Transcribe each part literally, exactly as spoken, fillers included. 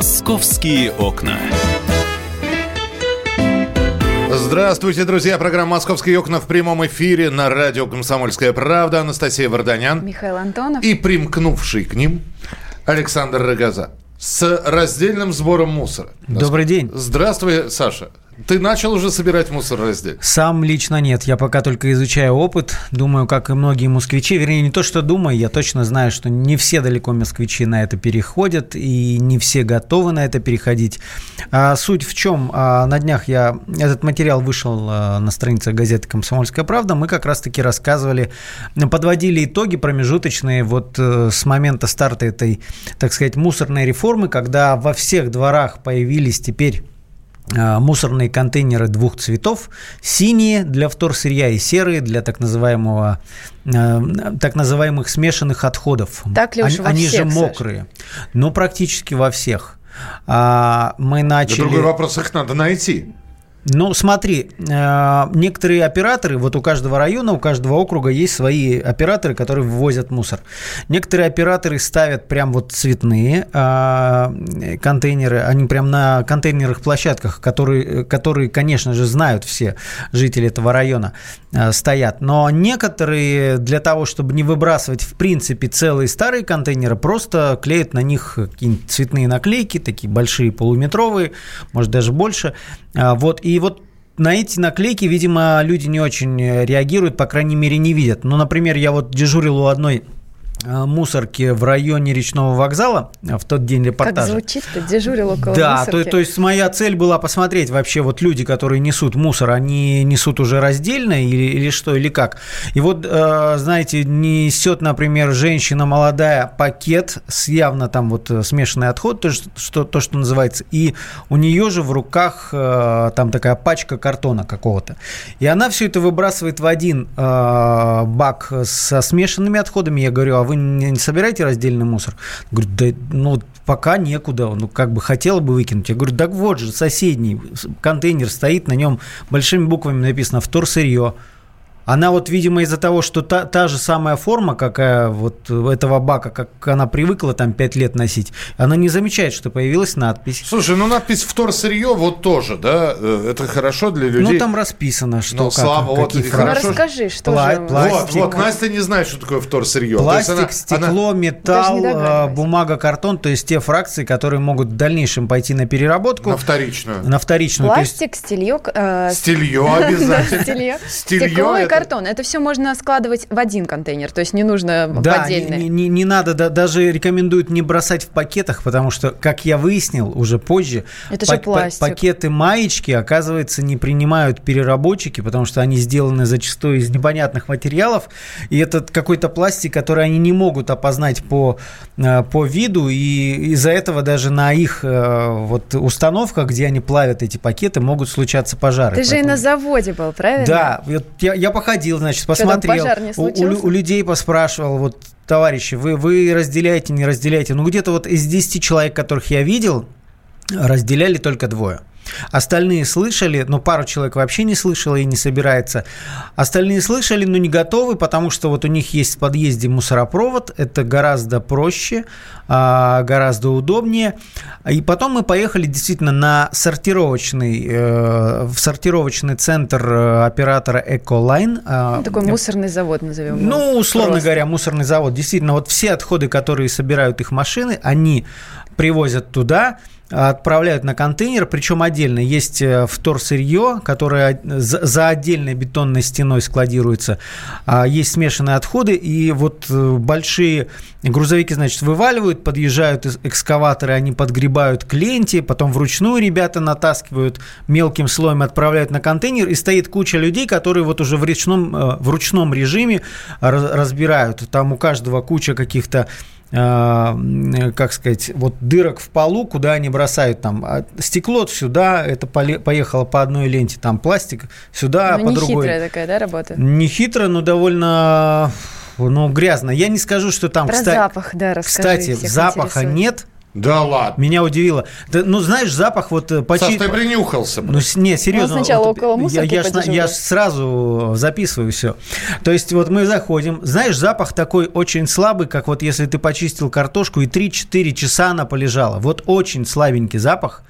«Московские окна». Здравствуйте, друзья. Программа «Московские окна» в прямом эфире на радио «Комсомольская правда». Анастасия Варданян. Михаил Антонов. И примкнувший к ним Александр Рогоза. С раздельным сбором мусора. Добрый день. Здравствуй, Саша. Ты начал уже собирать мусор раздельно? Сам лично нет. Я пока только изучаю опыт. Думаю, как и многие москвичи. Вернее, не то, что думаю. Я точно знаю, что не все далеко москвичи на это переходят. И не все готовы на это переходить. А суть в чем? А на днях я... Этот материал вышел на страницах газеты «Комсомольская правда». Мы как раз-таки рассказывали, подводили итоги промежуточные. Вот с момента старта этой, так сказать, мусорной реформы, когда во всех дворах появились теперь... мусорные контейнеры двух цветов, синие для вторсырья и серые для так называемого так называемых смешанных отходов. Так ли уж они, во они всех, же мокрые, Саша? Но практически во всех. Мы начали... Да, другой вопрос, их надо найти. Ну, смотри, некоторые операторы, вот у каждого района, у каждого округа есть свои операторы, которые вывозят мусор. Некоторые операторы ставят прям вот цветные контейнеры, они прям на контейнерных площадках, которые, которые, конечно же, знают все жители этого района, стоят. Но некоторые для того, чтобы не выбрасывать, в принципе, целые старые контейнеры, просто клеят на них какие-нибудь цветные наклейки, такие большие, полуметровые, может, даже больше, вот. И вот на эти наклейки, видимо, люди не очень реагируют, по крайней мере, не видят. Ну, например, я вот дежурил у одной мусорки в районе Речного вокзала в тот день репортажа. Как звучит-то, дежурил около да, мусорки. Да, то, то есть моя цель была посмотреть вообще вот люди, которые несут мусор, они несут уже раздельно или, или что, или как. И вот, знаете, несет, например, женщина молодая пакет с явно там вот смешанный отход, то, что, то, что называется, и у нее же в руках там такая пачка картона какого-то. И она все это выбрасывает в один бак со смешанными отходами. Я говорю, а вы не собираете раздельный мусор? Говорит, да ну пока некуда, ну как бы хотела бы выкинуть. Я говорю, так вот же соседний контейнер стоит, на нем большими буквами написано «вторсырье». Она вот, видимо, из-за того, что та, та же самая форма, какая вот этого бака, как она привыкла там пять лет носить, она не замечает, что появилась надпись. Слушай, ну надпись «вторсырье» вот тоже, да? Это хорошо для людей. Ну там расписано, что ну, как, слава, вот, какие фразы. Ну расскажи, что Пла- же. Пластик. Вот, вот, Настя не знает, что такое вторсырье. Пластик, она, стекло, она... металл, бумага, картон, то есть те фракции, которые могут в дальнейшем пойти на переработку. На вторичную. На вторичную. Пластик, есть... стелье. Э... Стелье обязательно. Стелье это... картон. Это все можно складывать в один контейнер, то есть не нужно да, в отдельный. Не, не, не надо, да, даже рекомендуют не бросать в пакетах, потому что, как я выяснил уже позже, это пак- же пластик. Пакеты маечки, оказывается, не принимают переработчики, потому что они сделаны зачастую из непонятных материалов, и это какой-то пластик, который они не могут опознать по, по виду, и из-за этого даже на их вот, установках, где они плавят эти пакеты, могут случаться пожары. Ты же поэтому... и на заводе был, правильно? Да, я, я пока ходил, значит, посмотрел, у, у, у людей поспрашивал, вот, товарищи, вы, вы разделяете, не разделяете? Ну, где-то вот из десяти человек, которых я видел, разделяли только двое. Остальные слышали, но пару человек вообще не слышало и не собирается. Остальные слышали, но не готовы, потому что вот у них есть в подъезде мусоропровод. Это гораздо проще, гораздо удобнее. И потом мы поехали действительно на сортировочный, в сортировочный центр оператора «Эколайн». Ну, такой мусорный завод, назовем его. Ну, условно Просто. говоря, мусорный завод. Действительно, вот все отходы, которые собирают их машины, они привозят туда, отправляют на контейнер, причем отдельно. Есть вторсырье, которое за отдельной бетонной стеной складируется. Есть смешанные отходы, и вот большие грузовики, значит, вываливают, подъезжают экскаваторы, они подгребают к ленте, потом вручную ребята натаскивают, мелким слоем отправляют на контейнер, и стоит куча людей, которые вот уже в ручном, в ручном режиме разбирают. Там у каждого куча каких-то как сказать, вот дырок в полу, куда они бросают там стекло сюда, это поехало по одной ленте, там пластик сюда, но по другой. Не хитрая такая, да, работа? Не хитрая, но довольно, ну, грязно. Я не скажу, что там... Про кстати, запах, да, расскажи. Кстати, запаха интересует. Нет. Да ладно. Меня удивило. Да, ну, знаешь, запах вот... Почти... Саш, ты принюхался. Ну, не, серьезно. Я сначала вот, около мусорки я, я, я сразу записываю все. То есть вот мы заходим. Знаешь, запах такой очень слабый, как вот если ты почистил картошку и три-четыре часа она полежала. Вот очень слабенький запах.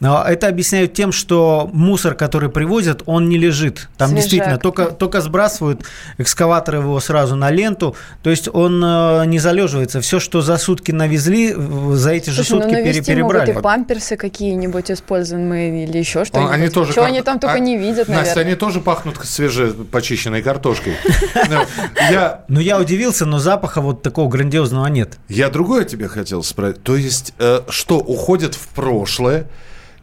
Это объясняют тем, что мусор, который привозят, он не лежит. Там свежак. Действительно только, только сбрасывают экскаваторы его сразу на ленту. То есть он не залеживается. Все, что за сутки навезли, за эти Слушай, же сутки ну, пере- перебрали. Могут и памперсы какие-нибудь использованные или еще что-нибудь. Они тоже Чего пах... они там только а... не видят, наверное. Настя, они тоже пахнут свежепочищенной картошкой. Ну, я удивился, но запаха вот такого грандиозного нет. Я другое тебе хотел спросить. То есть, что уходит в прошлое?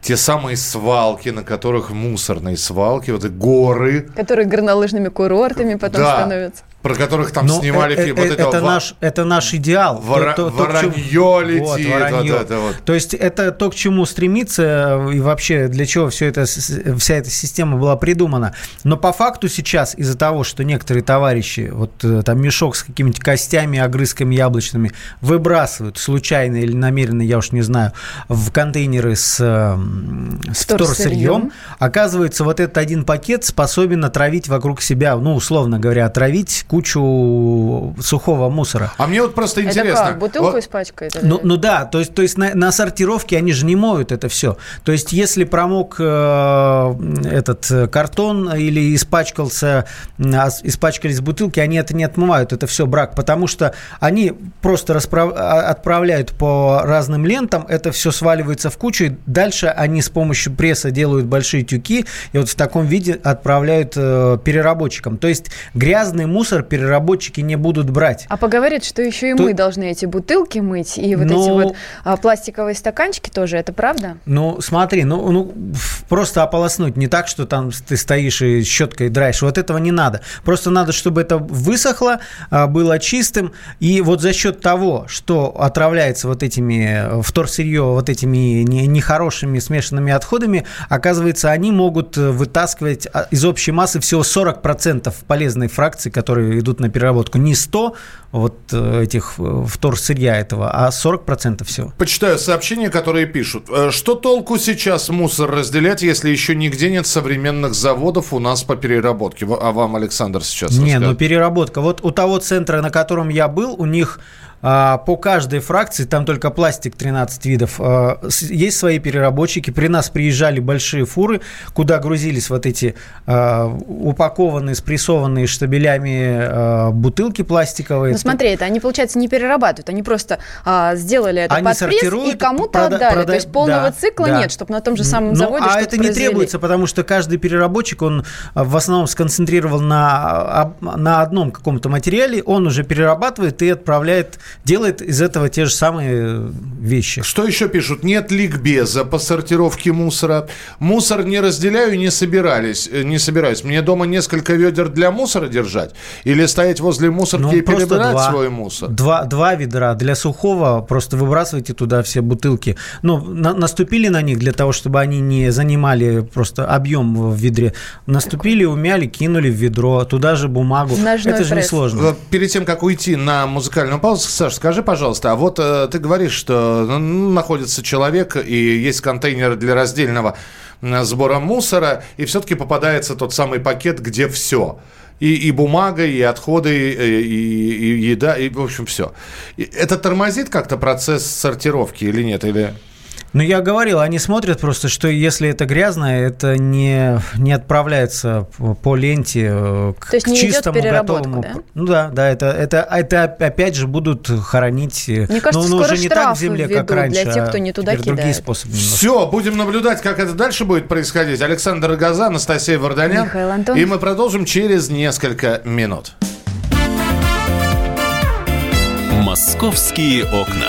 Те самые свалки, на которых мусорные свалки, вот и горы. Которые горнолыжными курортами потом да, становятся. Про которых там но снимали фильм. Э- э- вот это, это, во... наш, это наш идеал. Вора... То, то, воронье то, чему... летит. Вот, воронье. Вот это вот. То есть это то, к чему стремиться, и вообще для чего все это, вся эта система была придумана. Но по факту сейчас из-за того, что некоторые товарищи, вот там мешок с какими-то костями, огрызками яблочными, выбрасывают случайно или намеренно, я уж не знаю, в контейнеры с... с вторсырьем, оказывается, вот этот один пакет способен отравить вокруг себя, ну, условно говоря, отравить кучу сухого мусора. А мне вот просто интересно... Это как, бутылку вот. Испачкает? Ну, ну да, то есть, то есть на, на сортировке они же не моют это все. То есть если промок э, этот картон или испачкался, испачкались бутылки, они это не отмывают, это все брак, потому что они просто расправ... отправляют по разным лентам, это все сваливается в кучу, и дальше они с помощью пресса делают большие тюки и вот в таком виде отправляют э, переработчикам. То есть грязный мусор переработчики не будут брать. А поговорят, что еще и Тут... мы должны эти бутылки мыть и вот ну... эти вот а, пластиковые стаканчики тоже, это правда? Ну, смотри, ну, ну просто ополоснуть. Не так, что там ты стоишь и щеткой драешь. Вот этого не надо. Просто надо, чтобы это высохло, было чистым. И вот за счет того, что отравляется вот этими вторсырье, вот этими нехорошими смешанными отходами, оказывается, они могут вытаскивать из общей массы всего сорок процентов полезной фракции, которые идут на переработку. Не сто вот этих вторсырья этого, а сорок процентов всего. Почитаю сообщения, которые пишут. Что толку сейчас мусор разделять, если еще нигде нет современных заводов у нас по переработке? А вам Александр сейчас расскажет. Не, ну переработка. Вот у того центра, на котором я был, у них... По каждой фракции, там только пластик тринадцать видов, есть свои переработчики. При нас приезжали большие фуры, куда грузились вот эти упакованные, спрессованные штабелями бутылки пластиковые. Ну смотри, это они, получается, не перерабатывают, они просто а, сделали это они под пресс и кому-то прода- отдали. Прода- То есть полного да, цикла да. нет, чтобы на том же самом заводе ну, а что-то произвели. А это не произвели. Требуется, потому что каждый переработчик, он в основном сконцентрировал на, на одном каком-то материале, он уже перерабатывает и отправляет... делает из этого те же самые вещи. Что еще пишут? Нет ликбеза по сортировке мусора. Мусор не разделяю и не собирались, не собираюсь. Мне дома несколько ведер для мусора держать? Или стоять возле мусорки ну, и перебирать два, свой мусор? Два, два ведра для сухого. Просто выбрасывайте туда все бутылки. Ну, на, наступили на них для того, чтобы они не занимали просто объем в ведре. Наступили, умяли, кинули в ведро. Туда же бумагу. Ножной Это же пресс. Несложно. Перед тем, как уйти на музыкальную паузу, Саш, скажи, пожалуйста, а вот э, ты говоришь, что ну, находится человек и есть контейнер для раздельного э, сбора мусора, и все-таки попадается тот самый пакет, где все. И, и бумага, и отходы, и, и, и еда, и, в общем, все. И это тормозит как-то процесс сортировки или нет? Или... Ну, я говорил, они смотрят просто, что если это грязное, это не, не отправляется по ленте к, То есть к не чистому, идет готовому. Да? Ну да, да, это, это, это опять же будут хоронить. Мне кажется, но, но скоро уже не так в земле, как раньше, для тех, кто не туда кидает. Другие способы. Все, будем наблюдать, как это дальше будет происходить. Александр Рогоза, Анастасия Варданян. Михаил Антонов. И мы продолжим через несколько минут. Московские окна.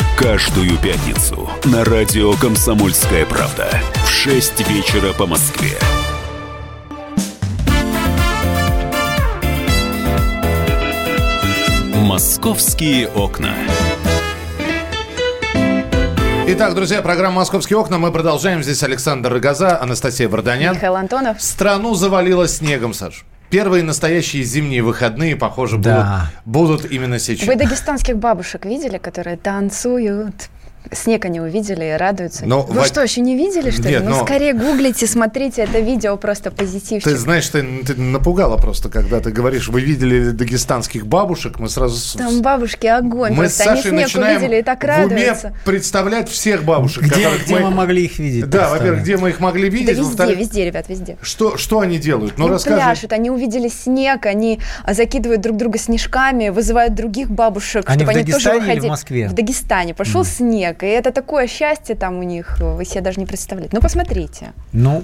Каждую пятницу на радио «Комсомольская правда» в шесть вечера по Москве. «Московские окна». Итак, друзья, программа «Московские окна». Мы продолжаем. Здесь Александр Рогоза, Анастасия Варданян. Михаил Антонов. Страну завалило снегом, Саш. Первые настоящие зимние выходные, похоже, да. будут, будут именно сейчас. Вы дагестанских бабушек видели, которые танцуют? Снег они увидели и радуются. Но Вы в... что, еще не видели, что ли? Нет, ну, но... скорее гуглите, смотрите это видео, просто позитивчик. Ты знаешь, ты, ты напугала просто, когда ты говоришь, вы видели дагестанских бабушек, мы сразу... Там бабушки огонь. Мы просто. С Сашей они снег увидели и так радуются. В уме представлять всех бабушек. Где, где мы... мы могли их видеть? Да, во-первых, где мы их могли видеть? Да везде, везде, ребят, везде. Что, что они делают? Ну, они расскажи. Пляшут, они увидели снег, они закидывают друг друга снежками, вызывают других бабушек, они чтобы они тоже выходили. Они в Дагестане или в Москве? В Дагестане. Пошел mm. снег. И это такое счастье там у них, вы себе даже не представляете. Ну, посмотрите. Ну,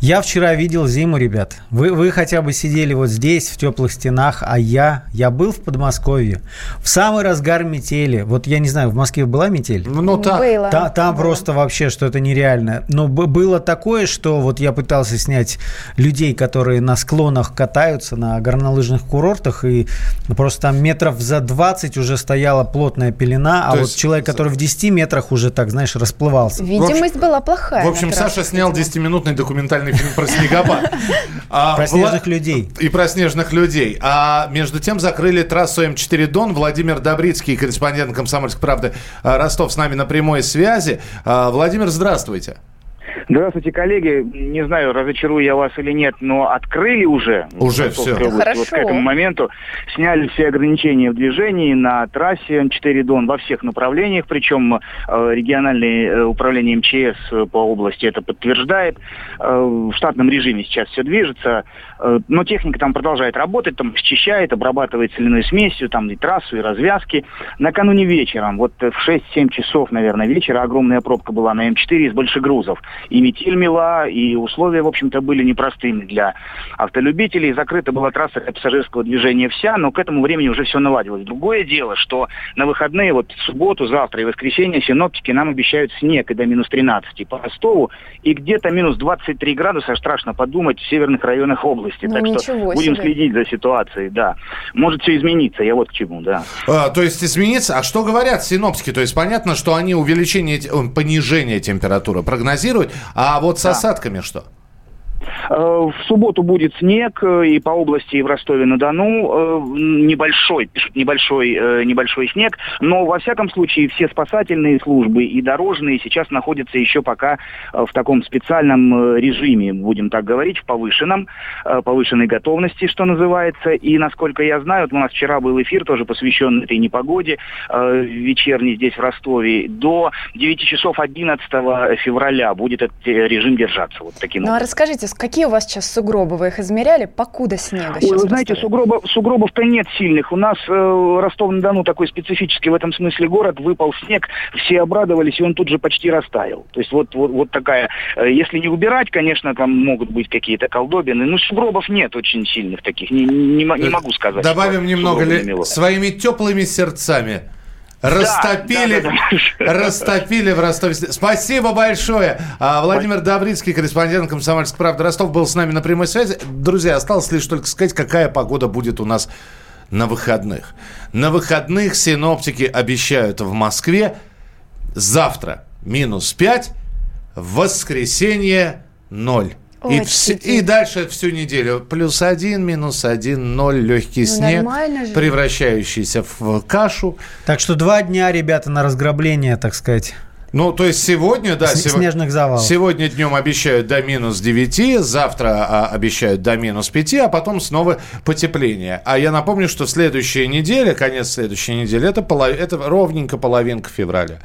я вчера видел зиму, ребят. Вы, вы хотя бы сидели вот здесь, в теплых стенах, а я, я был в Подмосковье. В самый разгар метели. Вот я не знаю, в Москве была метель? Ну, так. Было. Та, там было. Просто вообще что-то нереальное. Но было такое, что вот я пытался снять людей, которые на склонах катаются, на горнолыжных курортах, и просто там метров за двадцать уже стояла плотная пелена, а То вот есть... человек, который в десяти метрах уже, так, знаешь, расплывался. Видимость была плохая. В общем, Саша снял десятиминутный документальный фильм про снегопад. Про снежных людей. И про снежных людей. А между тем закрыли трассу эм четыре Дон. Владимир Добритский, корреспондент «Комсомольской правды» Ростов, с нами на прямой связи. Владимир, здравствуйте. Здравствуйте, коллеги. Не знаю, разочарую я вас или нет, но открыли уже. Уже все. Хорошо. Вот к этому моменту сняли все ограничения в движении на трассе эм четыре Дон во всех направлениях, причем региональное управление эм че эс по области это подтверждает. В штатном режиме сейчас все движется, но техника там продолжает работать, там счищает, обрабатывает соляной смесью, там и трассу, и развязки. Накануне вечером, вот в шесть-семь часов, наверное, вечера огромная пробка была на эм четыре из большегрузов. И метель мела, и условия, в общем-то, были непростыми для автолюбителей. Закрыта была трасса для пассажирского движения вся, но к этому времени уже все наладилось. Другое дело, что на выходные, вот в субботу, завтра и воскресенье, синоптики нам обещают снег и до минус тринадцати по Ростову, и где-то минус двадцать три градуса, страшно подумать, в северных районах области. Ну, так что будем себе. Следить за ситуацией, да. Может все измениться, я вот к чему, да. А, то есть измениться, а что говорят синоптики? То есть понятно, что они увеличение, понижение температуры прогнозируют, а вот с осадками да. что? В субботу будет снег и по области, и в Ростове-на-Дону небольшой, пишут, небольшой, небольшой снег, но во всяком случае все спасательные службы и дорожные сейчас находятся еще пока в таком специальном режиме, будем так говорить, в повышенном, повышенной готовности, что называется, и насколько я знаю, вот у нас вчера был эфир тоже посвященный этой непогоде, вечерний здесь в Ростове, до девяти часов одиннадцатого февраля будет этот режим держаться вот таким образом. Ну а расскажите, какие у вас сейчас сугробы? Вы их измеряли? Покуда снега сейчас? Ой, вы знаете, сугроба, сугробов-то нет сильных. У нас э, Ростов-на-Дону такой специфический в этом смысле город. Выпал снег, все обрадовались, и он тут же почти растаял. То есть вот, вот, вот такая... Э, если не убирать, конечно, там могут быть какие-то колдобины. Но сугробов нет очень сильных таких. Не, не, не могу сказать. Добавим немного ли... своими теплыми сердцами. Растопили, да, да, да. растопили в Ростове. Спасибо большое. Владимир Добрицкий, корреспондент «Комсомольской правды» Ростов, был с нами на прямой связи. Друзья, осталось лишь только сказать, какая погода будет у нас на выходных. На выходных синоптики обещают в Москве завтра минус пять, в воскресенье ноль. И, вс- и дальше всю неделю. Плюс один, минус один, ноль, легкий ну, снег, превращающийся в кашу. Так что два дня, ребята, на разграбление, так сказать. Ну, то есть сегодня, да, С- сего- снежных завалов. Сегодня днем обещают до минус девяти, завтра а, обещают до минус пяти, а потом снова потепление. А я напомню, что следующая неделя, конец следующей недели, это, полов- это ровненько половинка февраля.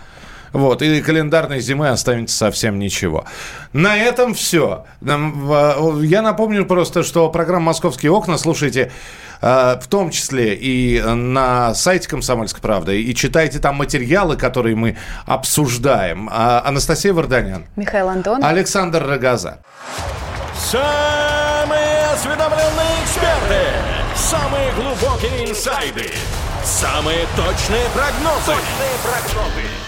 Вот, и календарной зимы останется совсем ничего. На этом все. Я напомню просто, что программу «Московские окна» слушайте в том числе и на сайте «Комсомольской правды». И читайте там материалы, которые мы обсуждаем. Анастасия Варданян. Михаил Антонов. Александр Рогоза. осведомленные эксперты, самые глубокие инсайды, самые точные прогнозы. Точные прогнозы.